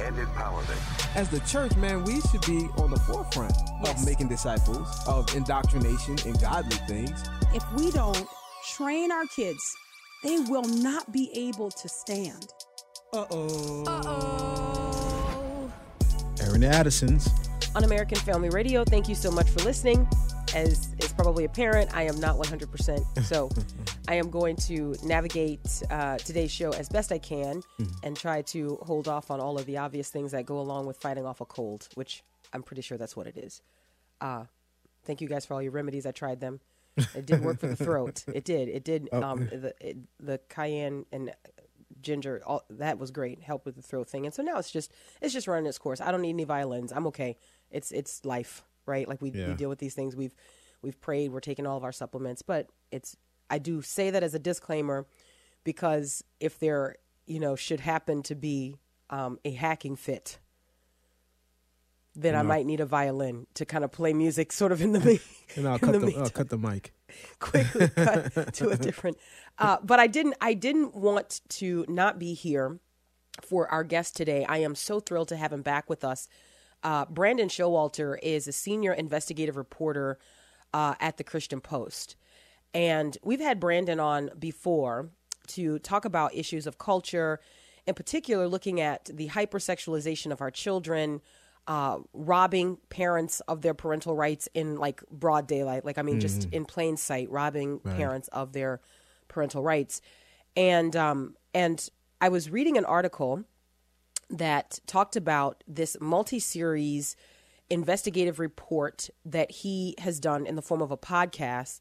and empowerment. As the church, man, we should be on the forefront of making disciples, of indoctrination and godly things. If we don't train our kids, they will not be able to stand. Erin Addison's on American Family Radio. Thank you so much for listening. As is probably apparent, I am not 100%. So I am going to navigate today's show as best I can and try to hold off on all of the obvious things that go along with fighting off a cold, which I'm pretty sure that's what it is. Thank you guys for all your remedies. I tried them. It did work for the throat. It did. The cayenne and ginger, all that was great. Helped with the throat thing. And so now it's just running its course. I don't need any violins. I'm okay. It's life. Right? Like we deal with these things. We've prayed. We're taking all of our supplements. But I do say that as a disclaimer, because if there, should happen to be a hacking fit, then I might need a violin to kind of play music sort of in the and I'll cut the mic. Quickly cut to a different. But I didn't want to not be here for our guest today. I am so thrilled to have him back with us. Brandon Showalter is a senior investigative reporter at the Christian Post. And we've had Brandon on before to talk about issues of culture, in particular looking at the hypersexualization of our children, robbing parents of their parental rights in like broad daylight, just in plain sight, robbing parents of their parental rights. And I was reading an article that talked about this multi-series investigative report that he has done in the form of a podcast,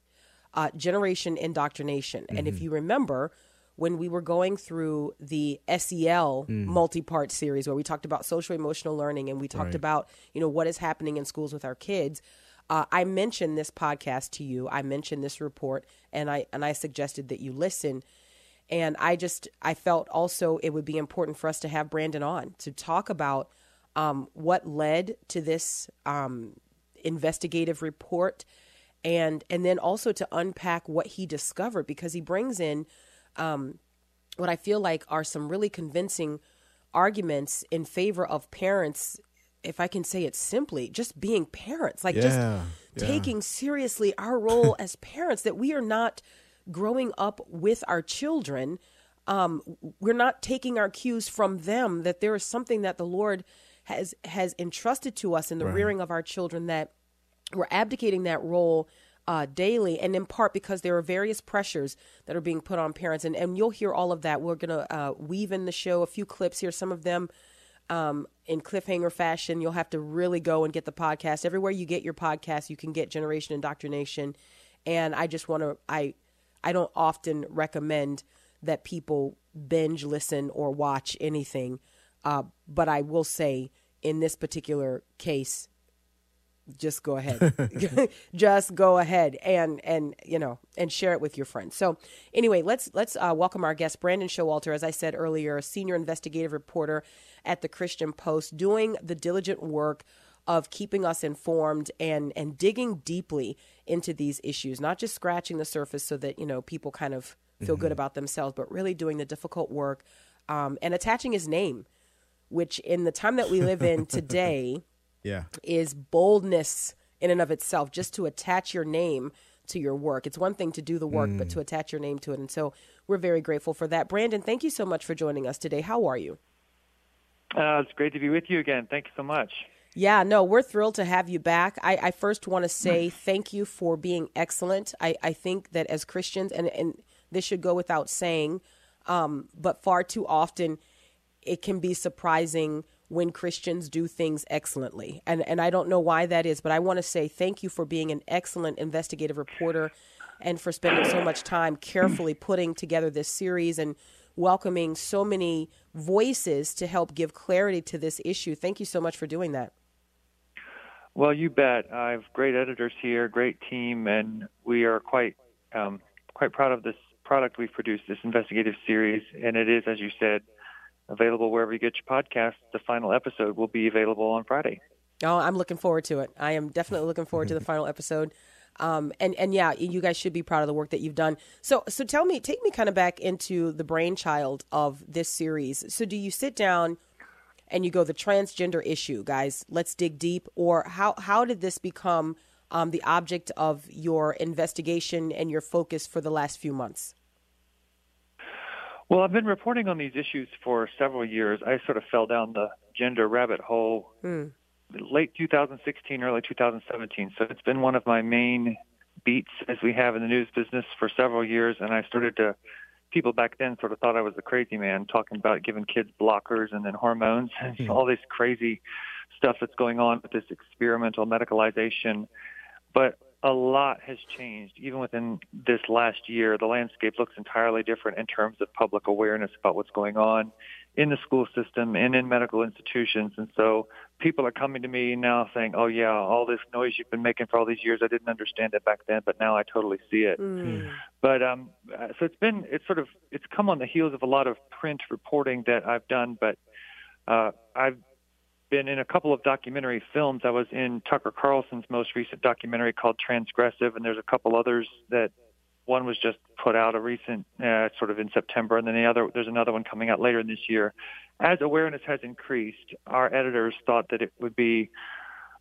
Generation Indoctrination. Mm-hmm. And if you remember, when we were going through the SEL multi-part series where we talked about social-emotional learning and we talked about, what is happening in schools with our kids, I mentioned this podcast to you. I mentioned this report, and I suggested that you listen. And I felt also it would be important for us to have Brandon on to talk about what led to this investigative report and then also to unpack what he discovered, because he brings in what I feel like are some really convincing arguments in favor of parents, if I can say it simply, just being parents, taking seriously our role as parents, that we are not growing up with our children, we're not taking our cues from them, that there is something that the Lord has entrusted to us in the rearing of our children, that we're abdicating that role daily, and in part because there are various pressures that are being put on parents. And you'll hear all of that. We're going to weave in the show a few clips here, some of them in cliffhanger fashion. You'll have to really go and get the podcast. Everywhere you get your podcast, you can get Generation Indoctrination. And I just want to... I don't often recommend that people binge listen or watch anything, but I will say in this particular case, just go ahead, and share it with your friends. So anyway, let's welcome our guest, Brandon Showalter, as I said earlier, a senior investigative reporter at the Christian Post, doing the diligent work of keeping us informed and digging deeply into these issues, not just scratching the surface so that, people kind of feel good about themselves, but really doing the difficult work and attaching his name, which in the time that we live in today is boldness in and of itself, just to attach your name to your work. It's one thing to do the work, but to attach your name to it. And so we're very grateful for that. Brandon, thank you so much for joining us today. How are you? It's great to be with you again. Thank you so much. Yeah, no, we're thrilled to have you back. I first want to say thank you for being excellent. I think that as Christians, and this should go without saying, but far too often it can be surprising when Christians do things excellently. And I don't know why that is, but I want to say thank you for being an excellent investigative reporter and for spending so much time carefully putting together this series and welcoming so many voices to help give clarity to this issue. Thank you so much for doing that. Well, you bet. I have great editors here, great team, and we are quite proud of this product we've produced, this investigative series. And it is, as you said, available wherever you get your podcasts. The final episode will be available on Friday. Oh, I'm looking forward to it. I am definitely looking forward to the final episode. And yeah, you guys should be proud of the work that you've done. So tell me, take me kind of back into the brainchild of this series. So do you sit down and you go, the transgender issue, guys, let's dig deep? Or how did this become the object of your investigation and your focus for the last few months? Well, I've been reporting on these issues for several years. I sort of fell down the gender rabbit hole late 2016, early 2017. So it's been one of my main beats, as we have in the news business, for several years. And I started to, people back then sort of thought I was a crazy man, talking about giving kids blockers and then hormones and all this crazy stuff that's going on with this experimental medicalization. But a lot has changed. Even within this last year, the landscape looks entirely different in terms of public awareness about what's going on in the school system and in medical institutions. And so people are coming to me now saying, oh, yeah, all this noise you've been making for all these years, I didn't understand it back then, but now I totally see it. But so it's come on the heels of a lot of print reporting that I've done, but I've been in a couple of documentary films. I was in Tucker Carlson's most recent documentary called Transgressive, and there's a couple others that one was just put out a recent sort of in September, and then there's another one coming out later in this year. As awareness has increased, our editors thought that it would be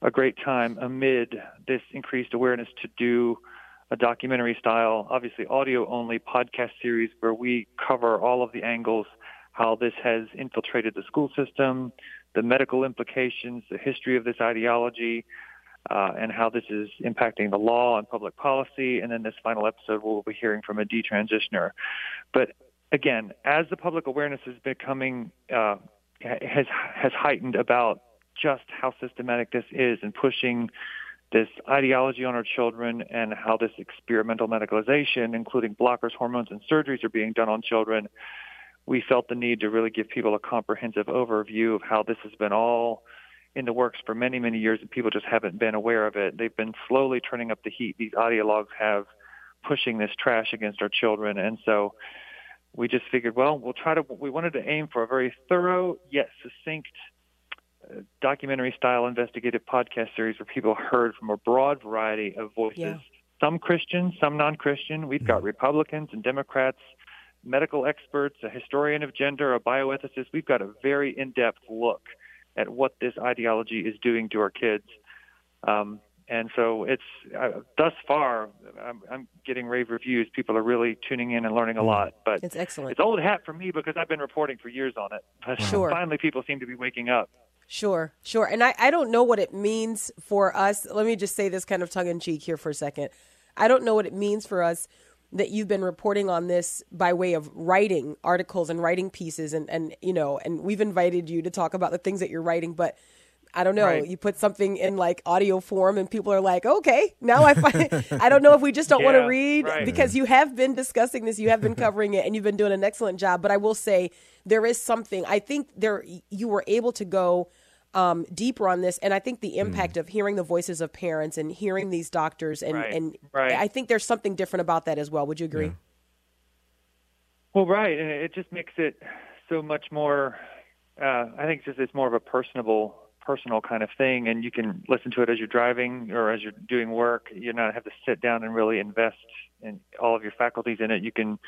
a great time amid this increased awareness to do a documentary style, obviously audio only podcast series where we cover all of the angles, how this has infiltrated the school system, the medical implications, the history of this ideology, and how this is impacting the law and public policy. And then this final episode, we'll be hearing from a detransitioner. But again, as the public awareness is becoming, has heightened about just how systematic this is and pushing this ideology on our children and how this experimental medicalization, including blockers, hormones, and surgeries are being done on children, we felt the need to really give people a comprehensive overview of how this has been all in the works for many, many years, and people just haven't been aware of it. They've been slowly turning up the heat. These ideologues have pushing this trash against our children. And so we just figured, well, we wanted to aim for a very thorough yet succinct documentary-style investigative podcast series where people heard from a broad variety of voices, some Christian, some non-Christian. We've got Republicans and Democrats, medical experts, a historian of gender, a bioethicist. We've got a very in-depth look at what this ideology is doing to our kids. And so it's thus far, I'm getting rave reviews. People are really tuning in and learning a lot. But it's excellent. It's old hat for me because I've been reporting for years on it. But finally, people seem to be waking up. Sure. And I don't know what it means for us. Let me just say this kind of tongue-in-cheek here for a second. I don't know what it means for us that you've been reporting on this by way of writing articles and writing pieces and we've invited you to talk about the things that you're writing, but I don't know, you put something in like audio form and people are like, okay, now I find, I don't know if we just don't want to read because you have been discussing this, you have been covering it and you've been doing an excellent job. But I will say there is something, I think you were able to go deeper on this. And I think the impact of hearing the voices of parents and hearing these doctors and I think there's something different about that as well. Would you agree? Yeah. Well, right. And it just makes it so much more, I think it's more of a personal kind of thing. And you can listen to it as you're driving or as you're doing work. You don't have to sit down and really invest in all of your faculties in it. You can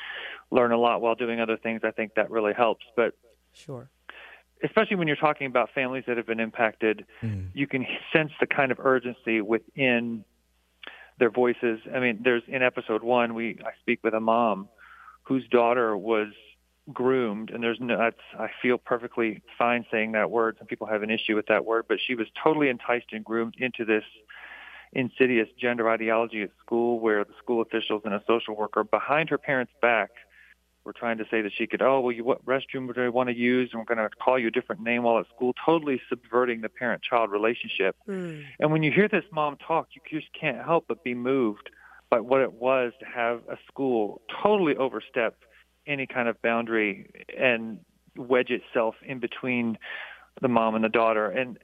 learn a lot while doing other things. I think that really helps. But sure. Especially when you're talking about families that have been impacted, you can sense the kind of urgency within their voices. I mean, there's in episode one, I speak with a mom whose daughter was groomed, and I feel perfectly fine saying that word. Some people have an issue with that word, but she was totally enticed and groomed into this insidious gender ideology at school where the school officials and a social worker behind her parents' back were trying to say that she could, what restroom would I want to use? And we're going to call you a different name while at school, totally subverting the parent-child relationship. And when you hear this mom talk, you just can't help but be moved by what it was to have a school totally overstep any kind of boundary and wedge itself in between the mom and the daughter. And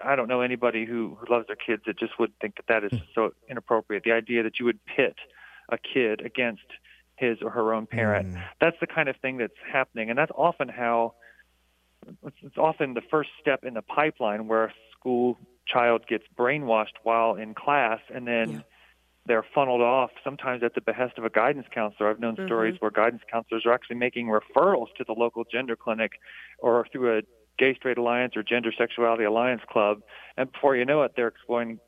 I don't know anybody who loves their kids that just would think that is so inappropriate. The idea that you would pit a kid against his or her own parent, that's the kind of thing that's happening. And that's often it's often the first step in the pipeline where a school child gets brainwashed while in class, and then they're funneled off, sometimes at the behest of a guidance counselor. I've known stories where guidance counselors are actually making referrals to the local gender clinic or through a Gay Straight Alliance or Gender Sexuality Alliance Club, and before you know it, they're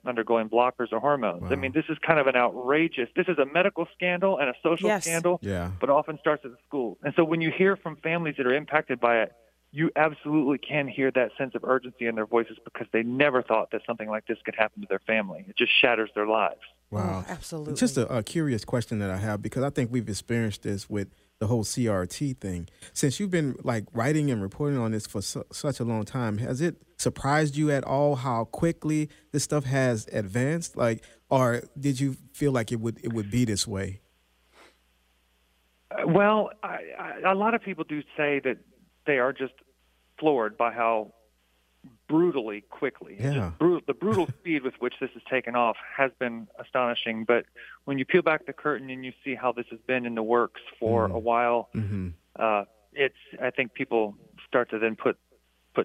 undergoing blockers or hormones. Wow. I mean, this is kind of this is a medical scandal and a social scandal, but often starts at the school. And so when you hear from families that are impacted by it, you absolutely can hear that sense of urgency in their voices, because they never thought that something like this could happen to their family. It just shatters their lives. Wow. Oh, absolutely. Just a curious question that I have, because I think we've experienced this with the whole CRT thing. Since you've been writing and reporting on this for such a long time, has it surprised you at all how quickly this stuff has advanced? Or did you feel like it would be this way? Well, a lot of people do say that they are just floored by how brutally quickly. Yeah. The brutal speed with which this has taken off has been astonishing. But when you peel back the curtain and you see how this has been in the works for a while, I think people start to then put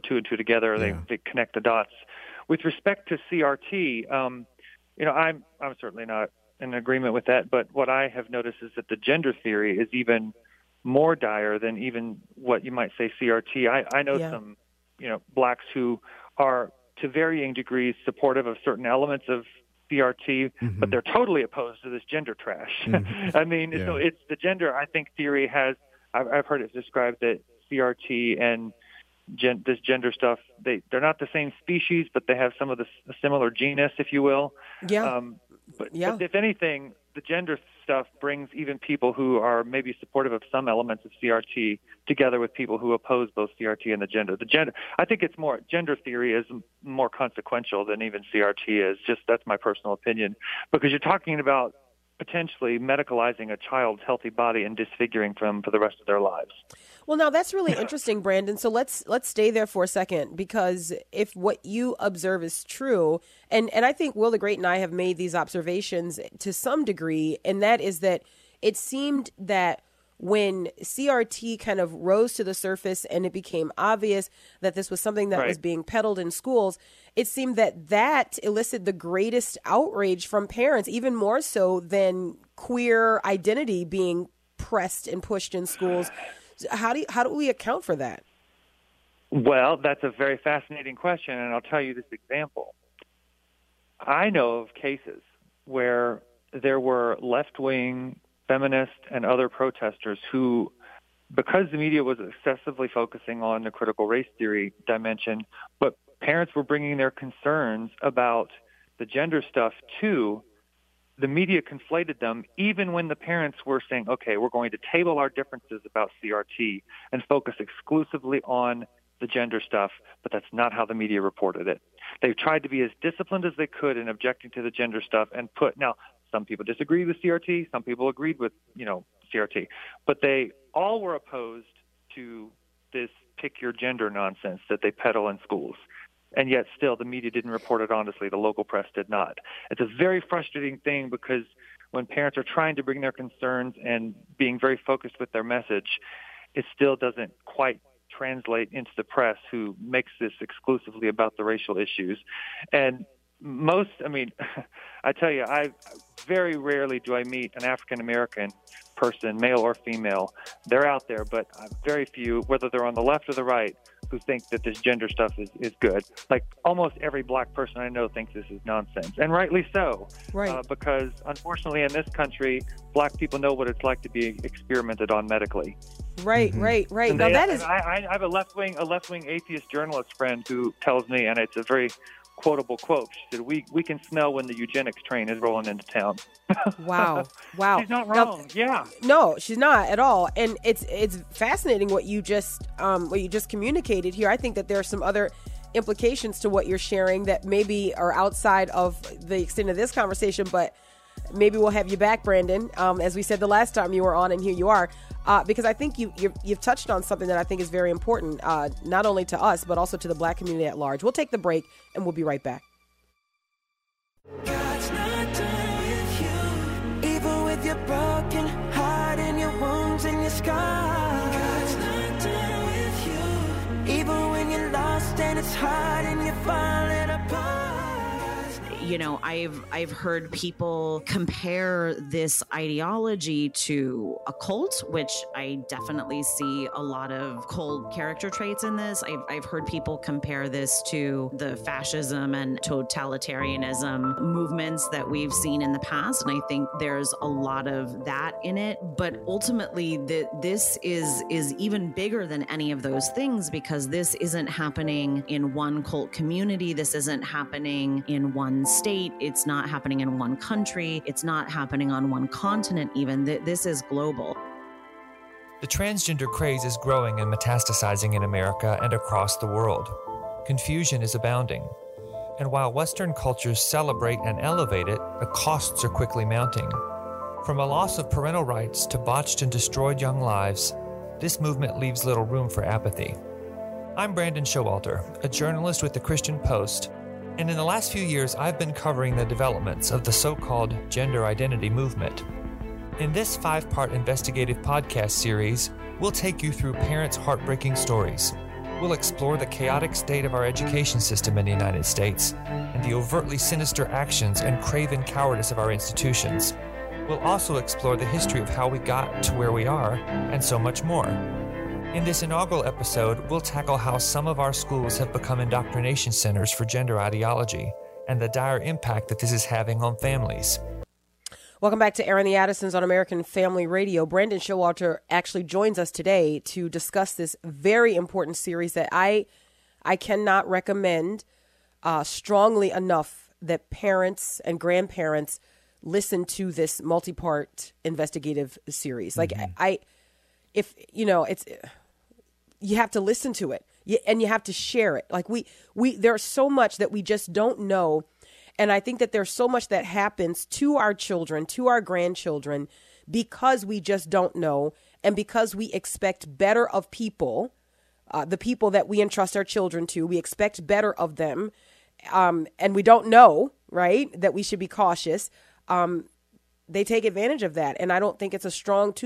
two and two together. They connect the dots. With respect to CRT, I'm certainly not in agreement with that. But what I have noticed is that the gender theory is even more dire than even what you might say CRT. I know some blacks who are to varying degrees supportive of certain elements of CRT, but they're totally opposed to this gender trash. I mean, so it's the gender, I think, theory has, I've heard it described that CRT and this gender stuff, they're not the same species, but they have some of the similar genus, if you will. Yeah. But if anything, the gender stuff brings even people who are maybe supportive of some elements of CRT together with people who oppose both CRT and the gender. I think it's more gender theory is more consequential than even CRT is. Just that's my personal opinion, because you're talking about potentially medicalizing a child's healthy body and disfiguring them for the rest of their lives. Well, now that's really interesting, Brandon. So let's stay there for a second, because if what you observe is true, and I think Will the Great and I have made these observations to some degree, and that is that it seemed that when CRT kind of rose to the surface and it became obvious that this was something that was being peddled in schools, it seemed that elicited the greatest outrage from parents, even more so than queer identity being pressed and pushed in schools. How do we account for that? Well, that's a very fascinating question, and I'll tell you this example. I know of cases where there were left-wing feminists and other protesters who, because the media was excessively focusing on the critical race theory dimension, but parents were bringing their concerns about the gender stuff too, the media conflated them, even when the parents were saying, okay, we're going to table our differences about CRT and focus exclusively on the gender stuff, but that's not how the media reported it. They've tried to be as disciplined as they could in objecting to the gender stuff and now some people disagreed with CRT, some people agreed with, CRT, but they all were opposed to this pick your gender nonsense that they peddle in schools. And yet still the media didn't report it honestly. The local press did not. It's a very frustrating thing, because when parents are trying to bring their concerns and being very focused with their message, it still doesn't quite translate into the press, who makes this exclusively about the racial issues. And I tell you, I very rarely do I meet an African-American person, male or female. They're out there, but very few, whether they're on the left or the right, who think that this gender stuff is good. Almost every black person I know thinks this is nonsense, and rightly so. Right. Because, unfortunately, in this country, black people know what it's like to be experimented on medically. Right, right. Now that is... I have a left-wing atheist journalist friend who tells me, and it's a very quotable quote, she said, we can smell when the eugenics train is rolling into town. Wow. She's not wrong. No, she's not at all. And it's fascinating what you just communicated here. I think that there are some other implications to what you're sharing that maybe are outside of the extent of this conversation, but Maybe we'll have you back, Brandon, as we said the last time you were on, and here you are, because I think you've touched on something that I think is very important, not only to us, but also to the black community at large. We'll take the break, and we'll be right back. God's not done with you, even with your broken heart and your wounds and your scars. God's not done with you, even when you're lost and it's hard and you're falling apart. You know, I've heard people compare this ideology to a cult, which I definitely see a lot of cold character traits in this. I've heard people compare this to the fascism and totalitarianism movements that we've seen in the past, and I think there's a lot of that in it. But ultimately, this is even bigger than any of those things, because this isn't happening in one cult community. This isn't happening in one state. It's not happening in one country. It's not happening on one continent even. This is global. The transgender craze is growing and metastasizing in America and across the world. Confusion is abounding. And while Western cultures celebrate and elevate it, the costs are quickly mounting. From a loss of parental rights to botched and destroyed young lives, this movement leaves little room for apathy. I'm Brandon Showalter, a journalist with the Christian Post, and in the last few years, I've been covering the developments of the so-called gender identity movement. In this 5-part investigative podcast series, we'll take you through parents' heartbreaking stories. We'll explore the chaotic state of our education system in the United States and the overtly sinister actions and craven cowardice of our institutions. We'll also explore the history of how we got to where we are and so much more. In this inaugural episode, we'll tackle how some of our schools have become indoctrination centers for gender ideology and the dire impact that this is having on families. Welcome back to Erin Addison's on American Family Radio. Brandon Showalter actually joins us today to discuss this very important series that I cannot recommend strongly enough that parents and grandparents listen to this multi-part investigative series. Like, mm-hmm. If you know, it's, you have to listen to it, and you have to share it. Like there's so much that we just don't know. And I think that there's so much that happens to our children, to our grandchildren, because we just don't know. And because we expect better of people, the people that we entrust our children to, we expect better of them. And we don't know, right, that we should be cautious. They take advantage of that. And I don't think it's too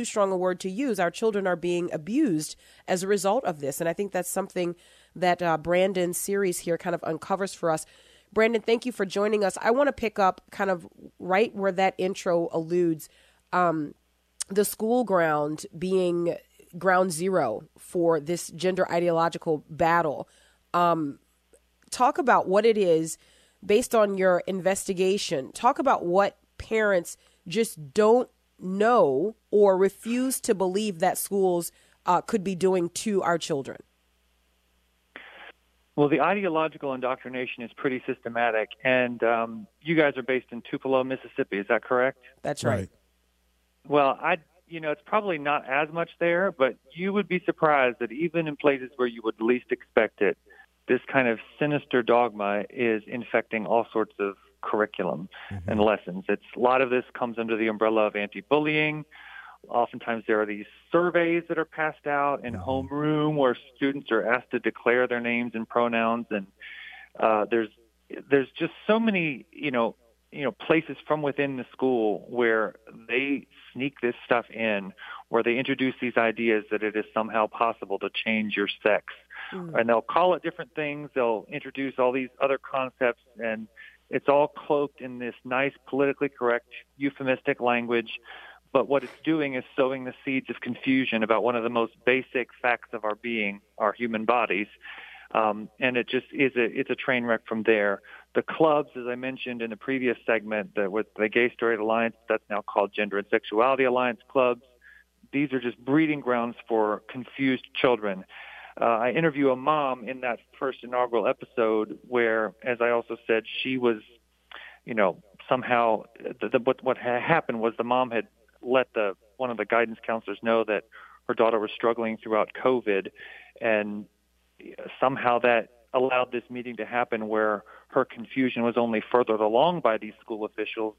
strong a word to use. Our children are being abused as a result of this. And I think that's something that Brandon's series here kind of uncovers for us. Brandon, thank you for joining us. I want to pick up kind of right where that intro alludes, the school ground being ground zero for this gender ideological battle. Talk about what it is, based on your investigation. Talk about what parents just don't know or refuse to believe that schools could be doing to our children? Well, the ideological indoctrination is pretty systematic, and you guys are based in Tupelo, Mississippi. Is that correct? That's right. Well, it's probably not as much there, but you would be surprised that even in places where you would least expect it, this kind of sinister dogma is infecting all sorts of curriculum and lessons. It's a lot of this comes under the umbrella of anti-bullying. Oftentimes there are these surveys that are passed out in homeroom where students are asked to declare their names and pronouns, and there's just so many places from within the school where they sneak this stuff in, where they introduce these ideas that it is somehow possible to change your sex, and they'll call it different things. They'll introduce all these other concepts, and it's all cloaked in this nice, politically correct, euphemistic language. But what it's doing is sowing the seeds of confusion about one of the most basic facts of our being, our human bodies. And it just is it's a train wreck from there. The clubs, as I mentioned in the previous segment, with the Gay Straight Alliance, that's now called Gender and Sexuality Alliance clubs. These are just breeding grounds for confused children. I interview a mom in that first inaugural episode where, as I also said, she was, somehow what had happened was the mom had let one of the guidance counselors know that her daughter was struggling throughout COVID, and somehow that allowed this meeting to happen where her confusion was only furthered along by these school officials.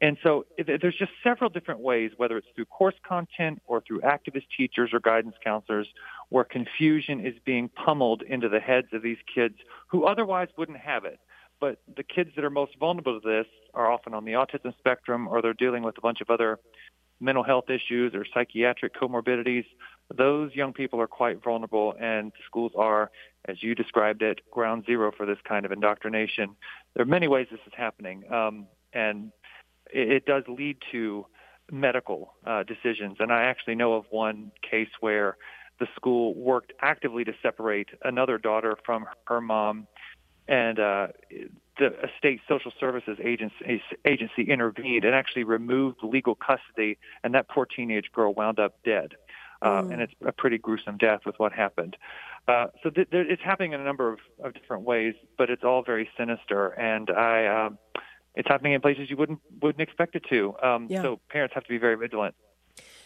And so there's just several different ways, whether it's through course content or through activist teachers or guidance counselors, where confusion is being pummeled into the heads of these kids who otherwise wouldn't have it. But the kids that are most vulnerable to this are often on the autism spectrum, or they're dealing with a bunch of other mental health issues or psychiatric comorbidities. Those young people are quite vulnerable, and schools are, as you described it, ground zero for this kind of indoctrination. There are many ways this is happening, and it does lead to medical decisions. And I actually know of one case where the school worked actively to separate another daughter from her mom, and the state social services agency intervened and actually removed legal custody, and that poor teenage girl wound up dead. And it's a pretty gruesome death with what happened. So it's happening in a number of different ways, but it's all very sinister, and it's happening in places you wouldn't expect it to. So parents have to be very vigilant.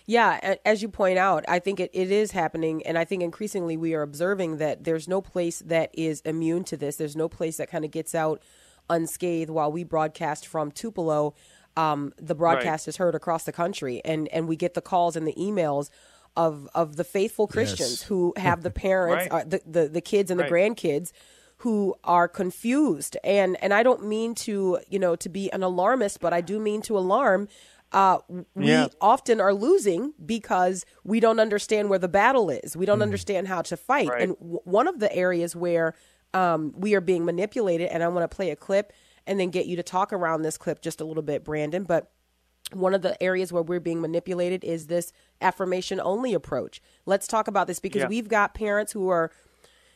Yeah, as you point out, I think it is happening, and I think increasingly we are observing that there's no place that is immune to this. There's no place that kind of gets out unscathed. While we broadcast from Tupelo, the broadcast is heard across the country, and we get the calls and the emails of the faithful Christians who have the parents, the kids and the grandkids who are confused. And I don't mean to, to be an alarmist, but I do mean to alarm. We often are losing because we don't understand where the battle is. We don't understand how to fight. Right. And one of the areas where we are being manipulated, and I want to play a clip and then get you to talk around this clip just a little bit, Brandon, but one of the areas where we're being manipulated is this affirmation-only approach. Let's talk about this, because we've got parents who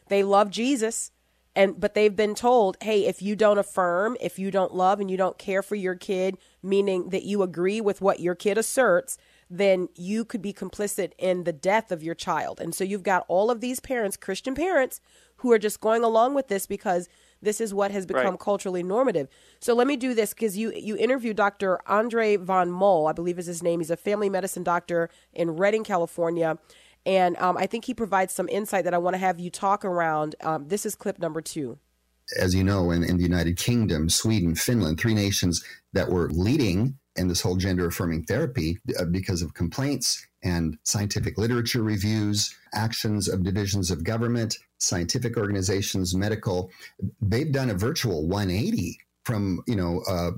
they love Jesus, but they've been told, hey, if you don't affirm, if you don't love and you don't care for your kid, meaning that you agree with what your kid asserts, then you could be complicit in the death of your child. And so you've got all of these parents, Christian parents, who are just going along with this because this is what has become culturally normative. So let me do this, because you interviewed Dr. André Van Mol, I believe is his name. He's a family medicine doctor in Redding, California. And I think he provides some insight that I want to have you talk around. This is clip number 2. As you know, in the United Kingdom, Sweden, Finland, 3 nations that were leading in this whole gender-affirming therapy because of complaints and scientific literature reviews, actions of divisions of government, scientific organizations, medical, they've done a virtual 180 from,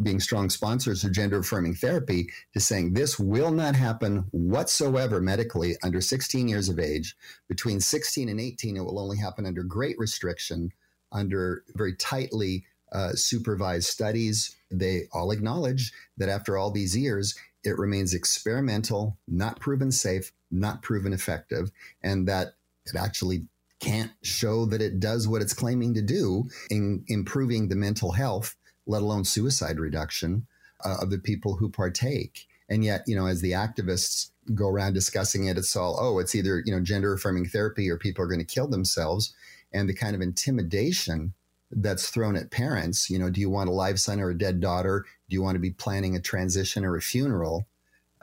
being strong sponsors of gender-affirming therapy to saying this will not happen whatsoever medically under 16 years of age. Between 16 and 18, it will only happen under great restriction, under very tightly supervised studies. They all acknowledge that after all these years, it remains experimental, not proven safe, not proven effective, and that it actually can't show that it does what it's claiming to do in improving the mental health, let alone suicide reduction, of the people who partake. And yet, as the activists go around discussing it, it's all, it's either, gender affirming therapy or people are going to kill themselves. And the kind of intimidation that's thrown at parents, do you want a live son or a dead daughter? Do you want to be planning a transition or a funeral?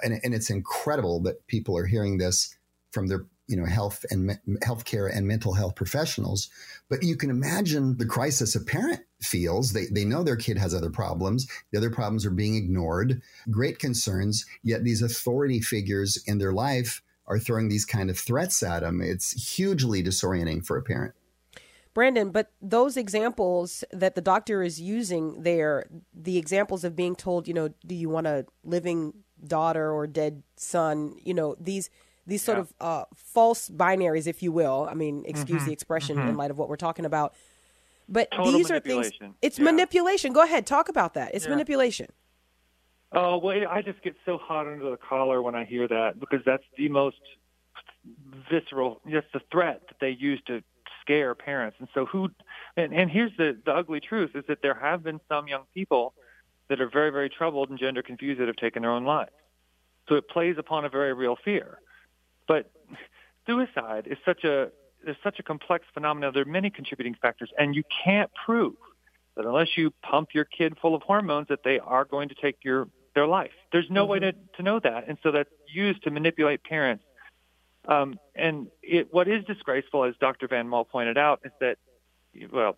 And it's incredible that people are hearing this from their health and healthcare and mental health professionals. But you can imagine the crisis a parent feels. They know their kid has other problems. The other problems are being ignored, great concerns, yet these authority figures in their life are throwing these kind of threats at them. It's hugely disorienting for a parent. Brandon, but those examples that the doctor is using there, the examples of being told, do you want a living daughter or dead son, these sort of false binaries, if you will. I mean, excuse the expression in light of what we're talking about. But total these are things. It's manipulation. Go ahead. Talk about that. It's manipulation. Oh, well, I just get so hot under the collar when I hear that, because that's the most visceral. That's the threat that they use to scare parents. And so and here's the ugly truth is that there have been some young people that are very, very troubled and gender confused that have taken their own lives. So it plays upon a very real fear. But suicide is such a complex phenomenon. There are many contributing factors, and you can't prove that unless you pump your kid full of hormones that they are going to take their life. There's no way to know that, and so that's used to manipulate parents. What is disgraceful, as Dr. Van Mol pointed out, is that, well,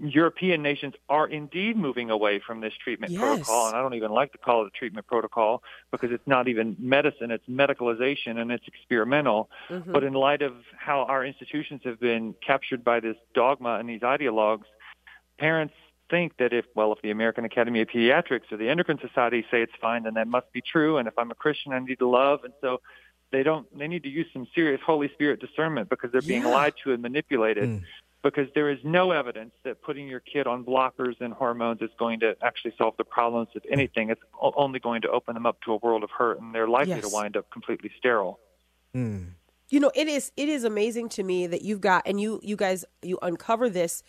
European nations are indeed moving away from this treatment protocol. And I don't even like to call it a treatment protocol because it's not even medicine, it's medicalization and it's experimental. Mm-hmm. But in light of how our institutions have been captured by this dogma and these ideologues, parents think that if the American Academy of Pediatrics or the Endocrine Society say it's fine, then that must be true. And if I'm a Christian, I need to love. And so they need to use some serious Holy Spirit discernment because they're being lied to and manipulated. Mm. Because there is no evidence that putting your kid on blockers and hormones is going to actually solve the problems. If anything, it's only going to open them up to a world of hurt, and they're likely to wind up completely sterile. Mm. You know, it is amazing to me that you've got, and you guys uncover this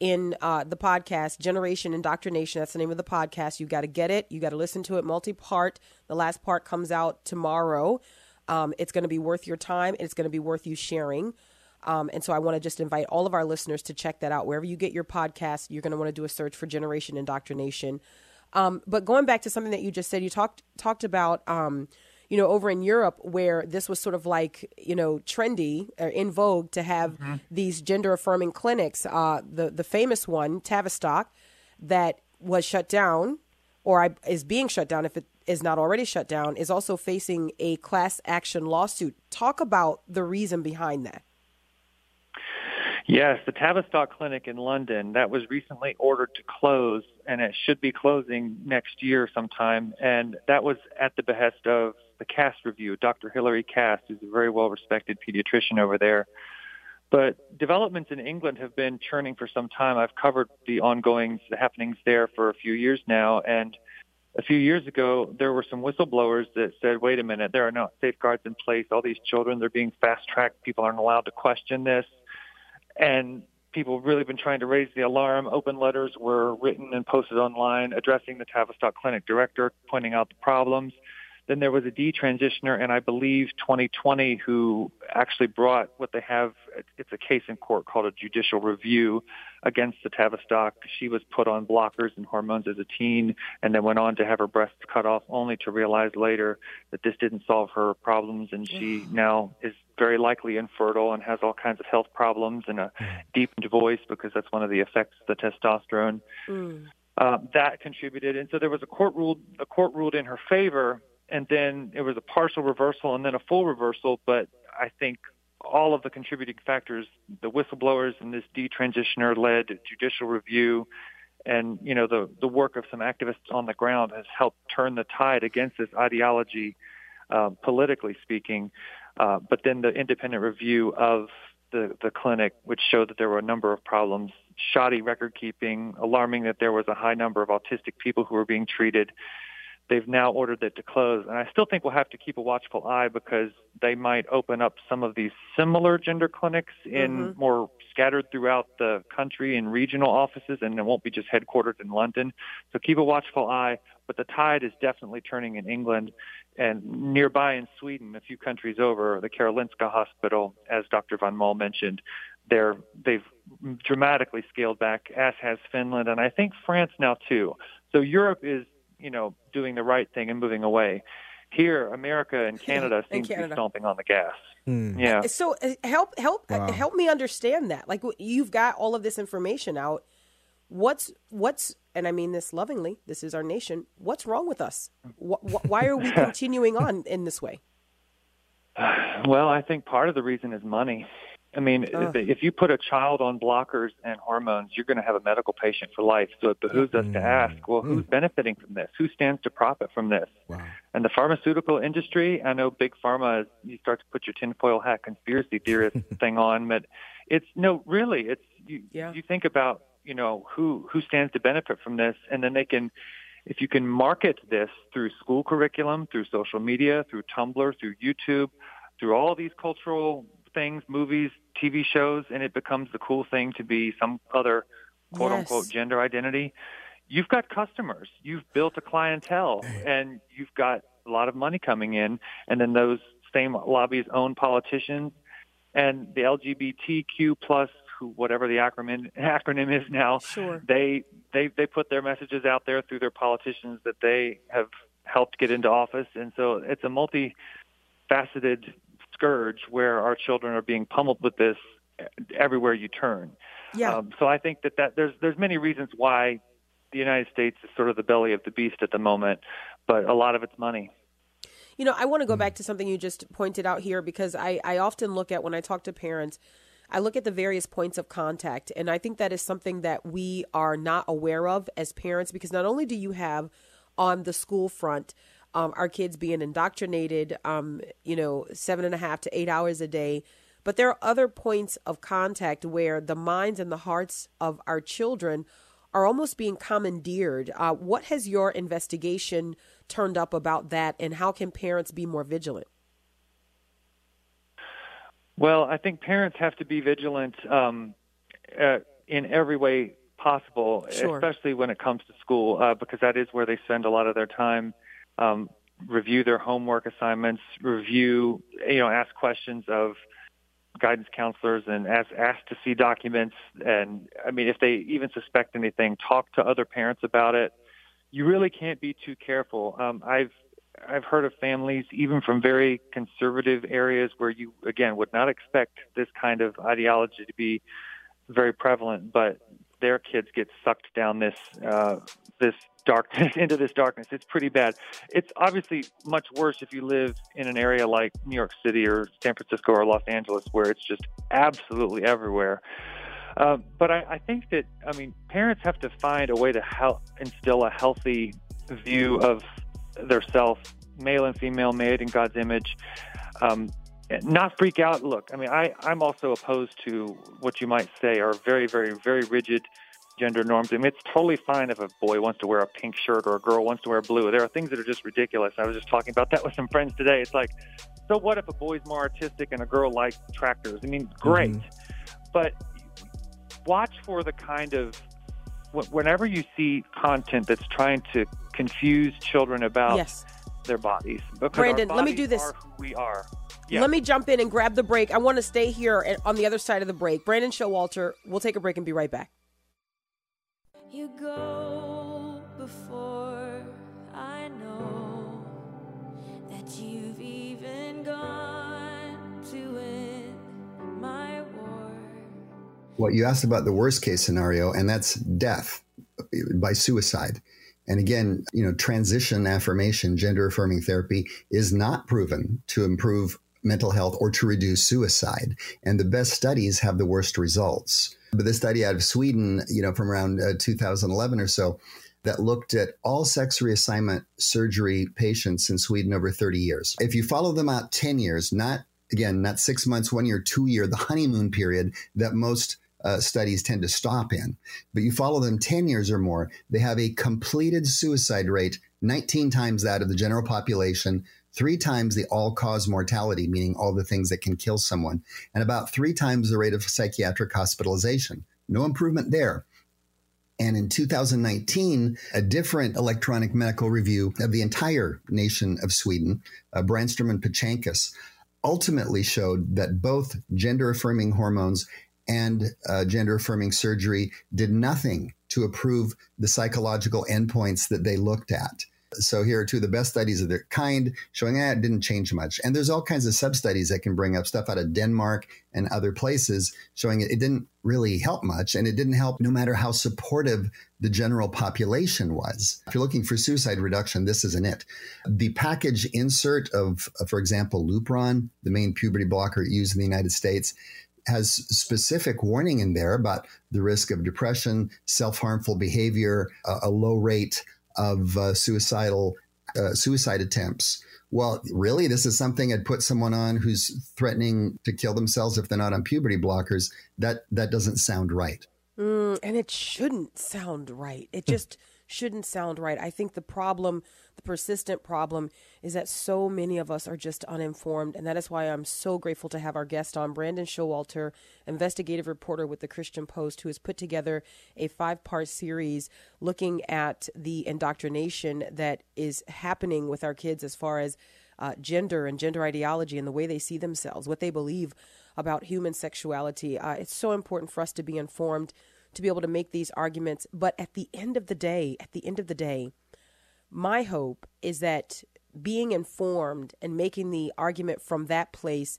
in the podcast, Generation Indoctrination. That's the name of the podcast. You've got to get it. You got to listen to it, multi-part. The last part comes out tomorrow. It's going to be worth your time, and it's going to be worth you sharing. And so I want to just invite all of our listeners to check that out. Wherever you get your podcast, you're going to want to do a search for Generation Indoctrination. But going back to something that you just said, you talked about, over in Europe where this was sort of like, trendy or in vogue to have mm-hmm. these gender affirming clinics. The famous one, Tavistock, that was shut down or is being shut down if it is not already shut down, is also facing a class action lawsuit. Talk about the reason behind that. Yes, the Tavistock Clinic in London, that was recently ordered to close, and it should be closing next year sometime. And that was at the behest of the Cass Review, Dr. Hilary Cass, who's a very well-respected pediatrician over there. But developments in England have been churning for some time. I've covered the ongoing happenings there for a few years now, and a few years ago, there were some whistleblowers that said, wait a minute, there are no safeguards in place. All these children, they're being fast-tracked. People aren't allowed to question this. And people have really been trying to raise the alarm. Open letters were written and posted online addressing the Tavistock Clinic director, pointing out the problems. Then there was a detransitioner in, I believe, 2020 who actually brought what they have. It's a case in court called a judicial review against the Tavistock. She was put on blockers and hormones as a teen and then went on to have her breasts cut off only to realize later that this didn't solve her problems. And she now is very likely infertile and has all kinds of health problems and a deepened voice because that's one of the effects of the testosterone. Mm. That contributed. And so there was a court ruled in her favor. And then it was a partial reversal and then a full reversal. But I think all of the contributing factors, the whistleblowers and this detransitioner led judicial review and, the work of some activists on the ground has helped turn the tide against this ideology, politically speaking. But then the independent review of the clinic, which showed that there were a number of problems, shoddy record keeping, alarming that there was a high number of autistic people who were being treated. They've now ordered it to close. And I still think we'll have to keep a watchful eye because they might open up some of these similar gender clinics in mm-hmm. more scattered throughout the country in regional offices, and it won't be just headquartered in London. So keep a watchful eye. But the tide is definitely turning in England and nearby in Sweden, a few countries over, the Karolinska Hospital, as Dr. Van Mol mentioned. They've dramatically scaled back, as has Finland, and I think France now too. So Europe is doing the right thing and moving away. Here, America and Canada seem to be stomping on the gas. Mm. Yeah. So help me understand that. Like you've got all of this information out. What's and I mean this lovingly. This is our nation. What's wrong with us? Why are we continuing on in this way? Well, I think part of the reason is money. I mean, if you put a child on blockers and hormones, you're going to have a medical patient for life. So it behooves us to ask, well, who's benefiting from this? Who stands to profit from this? Wow. And the pharmaceutical industry, I know big pharma, you start to put your tinfoil hat conspiracy theorist thing on, but you think about, who stands to benefit from this, and then they can, if you can market this through school curriculum, through social media, through Tumblr, through YouTube, through all these cultural things, movies, TV shows, and it becomes the cool thing to be some other quote-unquote gender identity, you've got customers, you've built a clientele, and you've got a lot of money coming in, and then those same lobbies own politicians, and the LGBTQ plus, whatever the acronym is now, they put their messages out there through their politicians that they have helped get into office, and so it's a multifaceted scourge where our children are being pummeled with this everywhere you turn. Yeah. So I think that there's many reasons why the United States is sort of the belly of the beast at the moment, but a lot of it's money. You know, I want to go back to something you just pointed out here, because I often look at, when I talk to parents, I look at the various points of contact. And I think that is something that we are not aware of as parents, because not only do you have on the school front, our kids being indoctrinated, 7.5 to 8 hours a day. But there are other points of contact where the minds and the hearts of our children are almost being commandeered. What has your investigation turned up about that, and how can parents be more vigilant? Well, I think parents have to be vigilant in every way possible, sure, especially when it comes to school, because that is where they spend a lot of their time. Review their homework assignments, ask questions of guidance counselors, and ask to see documents. And I mean, if they even suspect anything, talk to other parents about it. You really can't be too careful. I've heard of families, even from very conservative areas, where you, again, would not expect this kind of ideology to be very prevalent, but their kids get sucked down this darkness, into this darkness. It's pretty bad. It's obviously much worse if you live in an area like New York City or San Francisco or Los Angeles, where it's just absolutely everywhere. But I think that, parents have to find a way to help instill a healthy view of their self, male and female, made in God's image. Not freak out. Look, I'm also opposed to what you might say are very, very, very rigid gender norms. It's totally fine if a boy wants to wear a pink shirt or a girl wants to wear blue. There are things that are just ridiculous. I was just talking about that with some friends today. It's like, so what if a boy's more artistic and a girl likes tractors? Great. Mm-hmm. But watch for the kind of, whenever you see content that's trying to confuse children about their bodies. Brandon, let me do this. Our bodies are who we are. Yeah. Let me jump in and grab the break. I want to stay here on the other side of the break. Brandon Showalter, we'll take a break and be right back. You go before I know that you've even gone to win my war. Well, you asked about the worst case scenario, and that's death by suicide. And again, transition affirmation, gender affirming therapy is not proven to improve mental health or to reduce suicide. And the best studies have the worst results. But the study out of Sweden, from around 2011 or so, that looked at all sex reassignment surgery patients in Sweden over 30 years. If you follow them out 10 years, not 6 months, 1 year, 2 year, the honeymoon period that most studies tend to stop in, but you follow them 10 years or more, they have a completed suicide rate 19 times that of the general population, 3 times the all-cause mortality, meaning all the things that can kill someone, and about 3 times the rate of psychiatric hospitalization. No improvement there. And in 2019, a different electronic medical review of the entire nation of Sweden, Brånström and Pachankis, ultimately showed that both gender-affirming hormones and gender-affirming surgery did nothing to improve the psychological endpoints that they looked at. So here are two of the best studies of their kind showing it didn't change much. And there's all kinds of sub-studies that can bring up stuff out of Denmark and other places showing it didn't really help much, and it didn't help no matter how supportive the general population was. If you're looking for suicide reduction, this isn't it. The package insert of, for example, Lupron, the main puberty blocker used in the United States, has specific warning in there about the risk of depression, self-harmful behavior, a low rate of suicide attempts. Well, really, this is something I'd put someone on who's threatening to kill themselves if they're not on puberty blockers. That doesn't sound right. And it shouldn't sound right. It just shouldn't sound right. I think the persistent problem is that so many of us are just uninformed. And that is why I'm so grateful to have our guest on, Brandon Showalter, investigative reporter with the Christian Post, who has put together a 5-part series looking at the indoctrination that is happening with our kids as far as gender and gender ideology and the way they see themselves, what they believe about human sexuality. It's so important for us to be informed, to be able to make these arguments. But at the end of the day, my hope is that being informed and making the argument from that place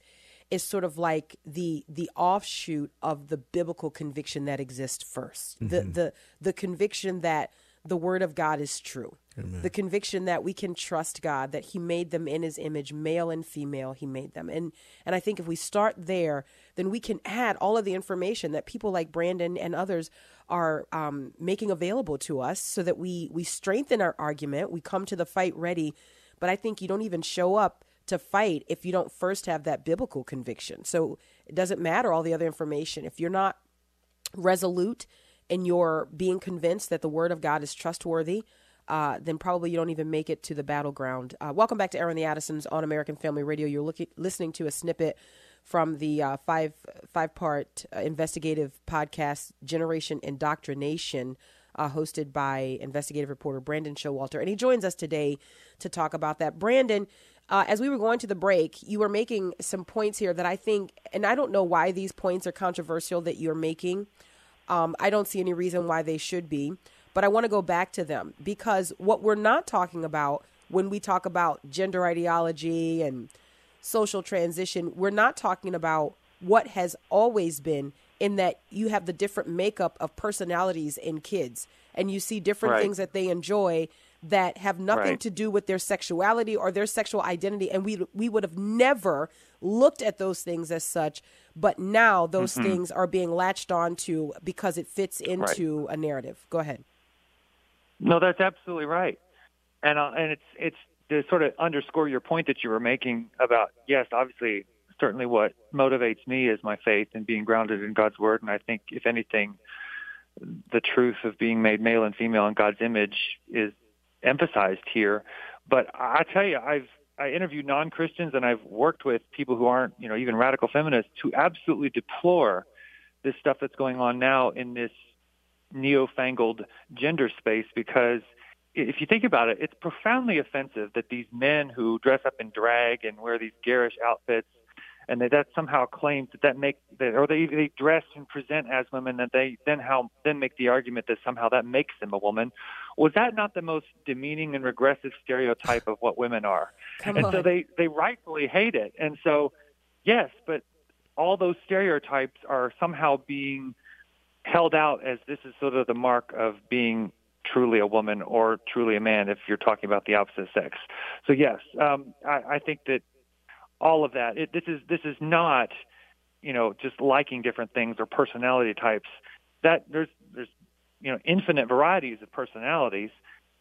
is sort of like the offshoot of the biblical conviction that exists first. Mm-hmm. The conviction that the word of God is true. Amen. The conviction that we can trust God, that he made them in his image, male and female, he made them. And I think if we start there, then we can add all of the information that people like Brandon and others are making available to us so that we strengthen our argument. We come to the fight ready. But I think you don't even show up to fight if you don't first have that biblical conviction. So it doesn't matter all the other information. If you're not resolute and you're being convinced that the word of God is trustworthy, then probably you don't even make it to the battleground. Welcome back to Erin Addison's on American Family Radio. You're listening to a snippet from the five-part investigative podcast, Generation Indoctrination, hosted by investigative reporter Brandon Showalter. And he joins us today to talk about that. Brandon, as we were going to the break, you were making some points here that I think, and I don't know why these points are controversial that you're making. I don't see any reason why they should be. But I want to go back to them, because what we're not talking about when we talk about gender ideology and social transition, we're not talking about what has always been, in that you have the different makeup of personalities in kids, and you see different things that they enjoy that have nothing to do with their sexuality or their sexual identity. And we would have never looked at those things as such. But now those things are being latched on to because it fits into a narrative. Go ahead. No, that's absolutely right, and it's to sort of underscore your point that you were making about, yes, obviously, certainly what motivates me is my faith and being grounded in God's word, and I think, if anything, the truth of being made male and female in God's image is emphasized here. But I tell you, I interview non-Christians, and I've worked with people who aren't, you know, even radical feminists, who absolutely deplore this stuff that's going on now in this neo-fangled gender space, because if you think about it, it's profoundly offensive that these men who dress up in drag and wear these garish outfits, and that somehow claims that they dress and present as women, that they then make the argument that somehow that makes them a woman. Was that not the most demeaning and regressive stereotype of what women are? So they rightfully hate it. And so, yes, but all those stereotypes are somehow being held out as this is sort of the mark of being truly a woman or truly a man if you're talking about the opposite sex. So yes, I think that all of that, this is not, you know, just liking different things or personality types. That there's you know, infinite varieties of personalities.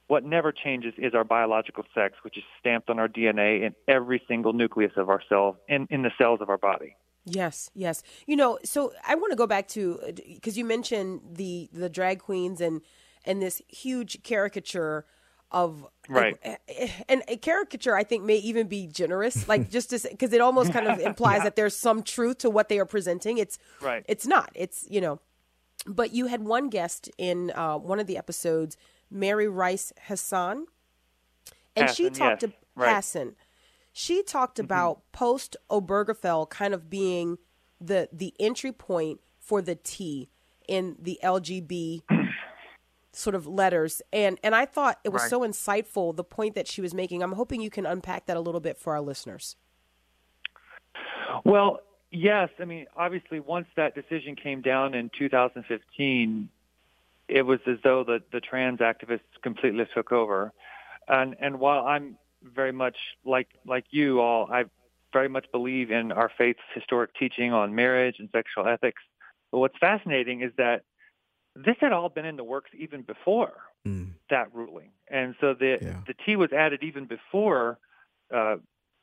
What never changes is our biological sex, which is stamped on our DNA in every single nucleus of our cell, in the cells of our body. Yes, yes. You know, so I want to go back to, because you mentioned the drag queens and this huge caricature of, and a caricature I think may even be generous, like just to say, because it almost kind of implies that there's some truth to what they are presenting. It's It's not. It's, you know, but you had one guest in one of the episodes, Mary Rice Hassan, and she talked to Hassan. She talked about post Obergefell kind of being the entry point for the T in the LGB sort of letters. And I thought it was so insightful, the point that she was making. I'm hoping you can unpack that a little bit for our listeners. Well, yes. I mean, obviously, once that decision came down in 2015, it was as though the trans activists completely took over. And while I'm very much like you all, I very much believe in our faith's historic teaching on marriage and sexual ethics. But what's fascinating is that this had all been in the works even before that ruling. And so the T was added even before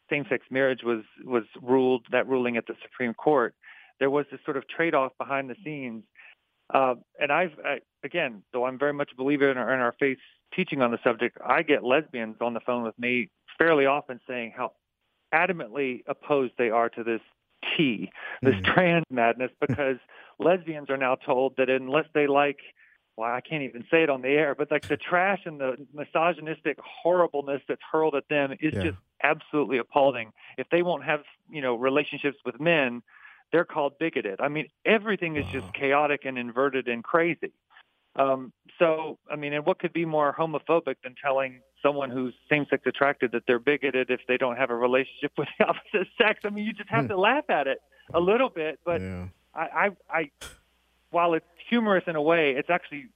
same-sex marriage was ruled, that ruling at the Supreme Court. There was this sort of trade-off behind the scenes. And again, though I'm very much a believer in our faith's teaching on the subject, I get lesbians on the phone with me fairly often saying how adamantly opposed they are to this T, this trans madness, because lesbians are now told that unless they like, well, I can't even say it on the air, but like the trash and the misogynistic horribleness that's hurled at them is just absolutely appalling. If they won't have, you know, relationships with men, they're called bigoted. I mean, everything is just chaotic and inverted and crazy. So, I mean, and what could be more homophobic than telling someone who's same-sex attracted that they're bigoted if they don't have a relationship with the opposite sex? I mean, you just have to laugh at it a little bit. But yeah. I while it's humorous in a way, it's actually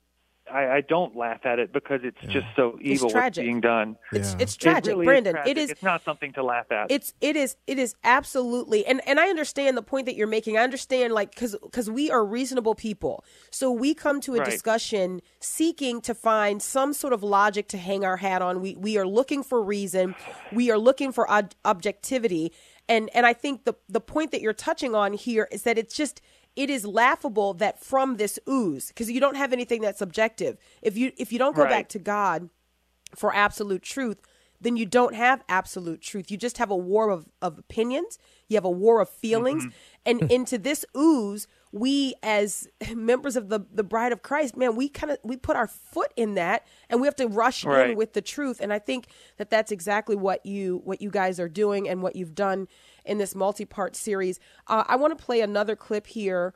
I don't laugh at it because it's just so evil. It's tragic. What's being done. It's tragic, it really Brandon. Is tragic. It is. It's not something to laugh at. It is absolutely. And I understand the point that you're making. I understand, like, because we are reasonable people, so we come to a discussion seeking to find some sort of logic to hang our hat on. We are looking for reason. We are looking for objectivity. And I think the point that you're touching on here is that it's just. It is laughable that from this ooze, because you don't have anything that's objective. If you don't go back to God for absolute truth, then you don't have absolute truth. You just have a war of opinions. You have a war of feelings. Mm-hmm. And into this ooze, we as members of the Bride of Christ, man, we put our foot in that, and we have to rush in with the truth. And I think that that's exactly what you guys are doing and what you've done in this multi-part series. I want to play another clip here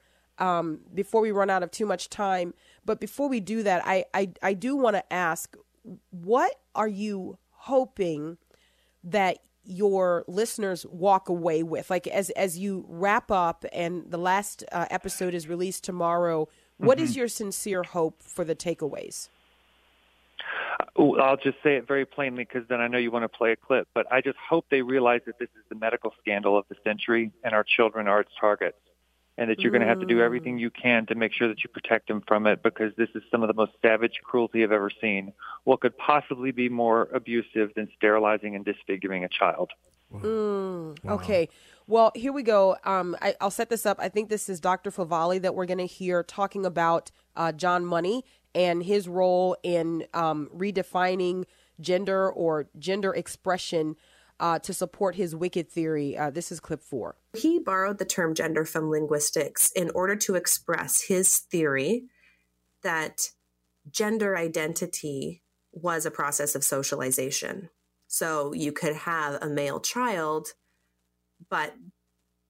before we run out of too much time. But before we do that, I do want to ask, what are you hoping that your listeners walk away with? Like, as you wrap up and the last episode is released tomorrow, what is your sincere hope for the takeaways? I'll just say it very plainly, because then I know you want to play a clip, but I just hope they realize that this is the medical scandal of the century and our children are its targets, and that you're going to have to do everything you can to make sure that you protect them from it, because this is some of the most savage cruelty I've ever seen. What could possibly be more abusive than sterilizing and disfiguring a child? Wow. Okay. Well, here we go. I'll set this up. I think this is Dr. Favali that we're going to hear talking about John Money and his role in redefining gender or gender expression to support his wicked theory. This is clip 4. He borrowed the term gender from linguistics in order to express his theory that gender identity was a process of socialization. So you could have a male child, but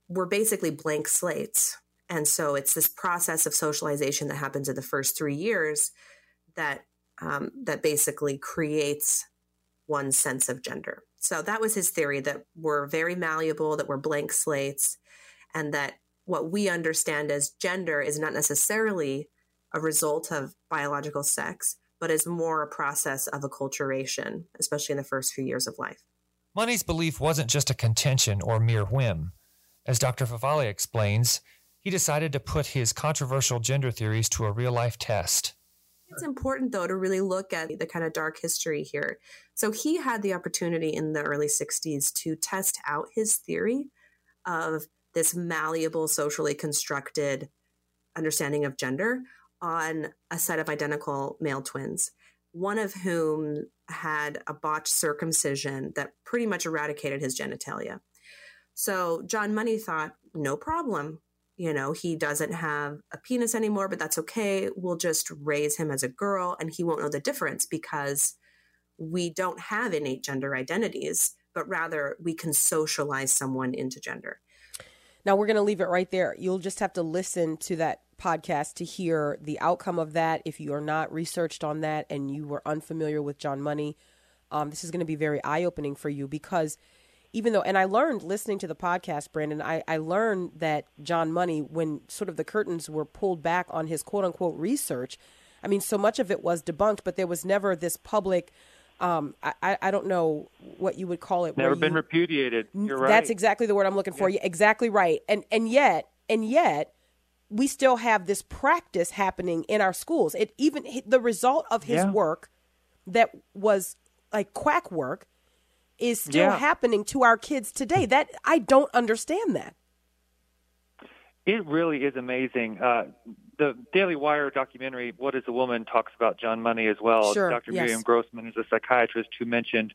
we're basically blank slates. And so it's this process of socialization that happens in the first 3 years that basically creates one's sense of gender. So that was his theory, that we're very malleable, that we're blank slates, and that what we understand as gender is not necessarily a result of biological sex, but is more a process of acculturation, especially in the first few years of life. Money's belief wasn't just a contention or mere whim. As Dr. Favali explains, he decided to put his controversial gender theories to a real-life test. It's important, though, to really look at the kind of dark history here. So he had the opportunity in the early 60s to test out his theory of this malleable, socially constructed understanding of gender on a set of identical male twins, one of whom had a botched circumcision that pretty much eradicated his genitalia. So John Money thought, no problem. You know, he doesn't have a penis anymore, but that's okay. We'll just raise him as a girl, and he won't know the difference because we don't have innate gender identities, but rather we can socialize someone into gender. Now, we're going to leave it right there. You'll just have to listen to that podcast to hear the outcome of that. If you are not researched on that and you were unfamiliar with John Money, this is going to be very eye-opening for you, because even though, and I learned listening to the podcast, Brandon, I learned that John Money, when sort of the curtains were pulled back on his quote unquote research, I mean, so much of it was debunked, but there was never this public, I don't know what you would call it. Never been repudiated. You're right. That's exactly the word I'm looking for. Yeah. Exactly right. And yet we still have this practice happening in our schools. It even the result of his work that was like quack work is still happening to our kids today. That I don't understand that. It really is amazing. The Daily Wire documentary, What is a Woman?, talks about John Money as well. Sure. Dr. Miriam Grossman is a psychiatrist who mentioned,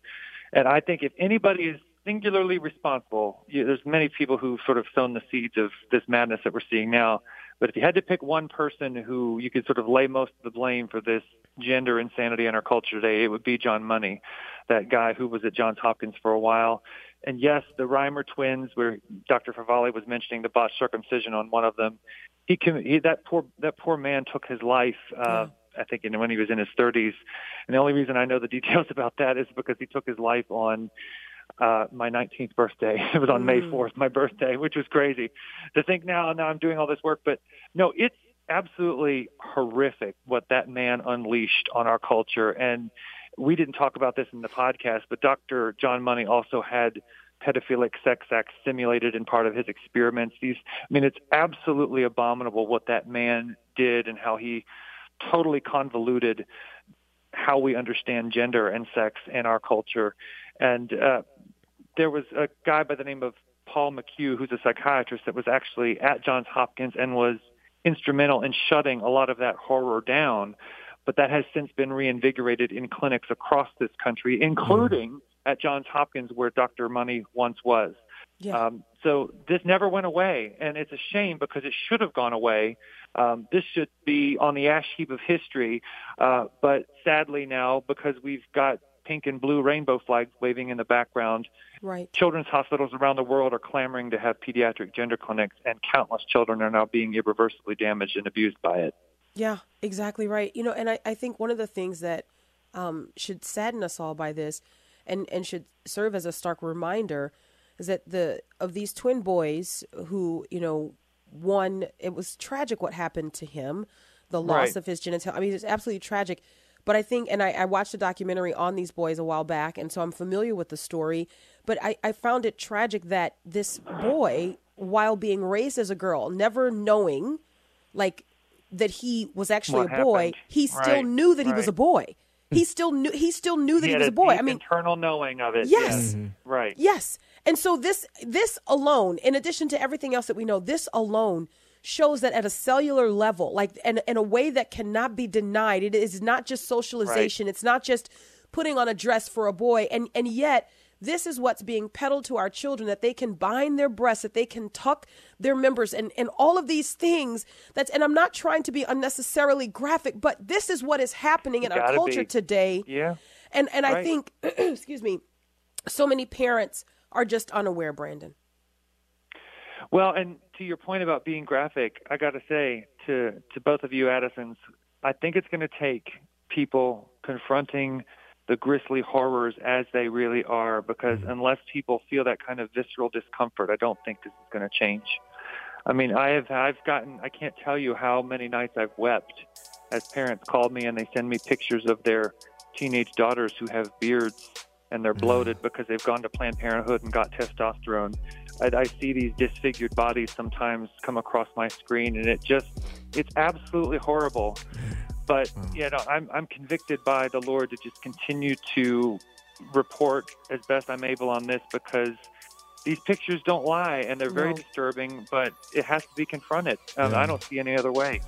and I think if anybody is singularly responsible, there's many people who've sort of sown the seeds of this madness that we're seeing now, but if you had to pick one person who you could sort of lay most of the blame for this gender insanity in our culture today, it would be John Money, that guy who was at Johns Hopkins for a while. And yes, the Reimer twins, where Dr. Favali was mentioning the botched circumcision on one of them, that poor man took his life I think, when he was in his 30s. And the only reason I know the details about that is because he took his life on my 19th birthday. It was on May 4th, my birthday, which was crazy to think now I'm doing all this work. But no, it's absolutely horrific what that man unleashed on our culture. And we didn't talk about this in the podcast, but Dr. John Money also had pedophilic sex acts simulated in part of his experiments. It's absolutely abominable what that man did and how he totally convoluted how we understand gender and sex in our culture. And there was a guy by the name of Paul McHugh, who's a psychiatrist, that was actually at Johns Hopkins and was instrumental in shutting a lot of that horror down. But that has since been reinvigorated in clinics across this country, including at Johns Hopkins, where Dr. Money once was. Yeah. So this never went away, and it's a shame because it should have gone away. This should be on the ash heap of history, but sadly now, because we've got pink and blue rainbow flags waving in the background, right, children's hospitals around the world are clamoring to have pediatric gender clinics, and countless children are now being irreversibly damaged and abused by it. Yeah, exactly right. And I think one of the things that should sadden us all by this and should serve as a stark reminder is that of these twin boys who, one, it was tragic what happened to him, the loss of his genitalia. It's absolutely tragic. But I think, and I watched a documentary on these boys a while back, and so I'm familiar with the story, but I found it tragic that this boy, while being raised as a girl, never knowing, that he was actually a boy, he still knew that he was a boy. He still knew. He still knew that he was a boy. Internal knowing of it. Yes. Mm-hmm. Right. Yes. And so this alone, in addition to everything else that we know, this alone shows that at a cellular level, in a way that cannot be denied, it is not just socialization. Right. It's not just putting on a dress for a boy. And yet this is what's being peddled to our children, that they can bind their breasts, that they can tuck their members and all of these things. And I'm not trying to be unnecessarily graphic, but this is what is happening in our culture today. Yeah. And I think, excuse me, so many parents are just unaware, Brandon. Well, and to your point about being graphic, I got to say to both of you Addisons, I think it's going to take people confronting the grisly horrors as they really are, because unless people feel that kind of visceral discomfort, I don't think this is going to change. I can't tell you how many nights I've wept as parents call me and they send me pictures of their teenage daughters who have beards and they're bloated because they've gone to Planned Parenthood and got testosterone. I see these disfigured bodies sometimes come across my screen, and it's absolutely horrible. But I'm convicted by the Lord to just continue to report as best I'm able on this, because these pictures don't lie and they're very disturbing, but it has to be confronted. I don't see any other way.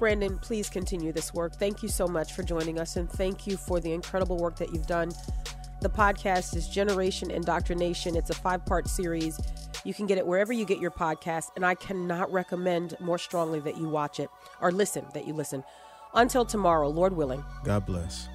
Brandon, please continue this work. Thank you so much for joining us, and thank you for the incredible work that you've done. The podcast is Generation Indoctrination. It's a 5-part series. You can get it wherever you get your podcast, and I cannot recommend more strongly that you watch it or listen. Until tomorrow, Lord willing. God bless.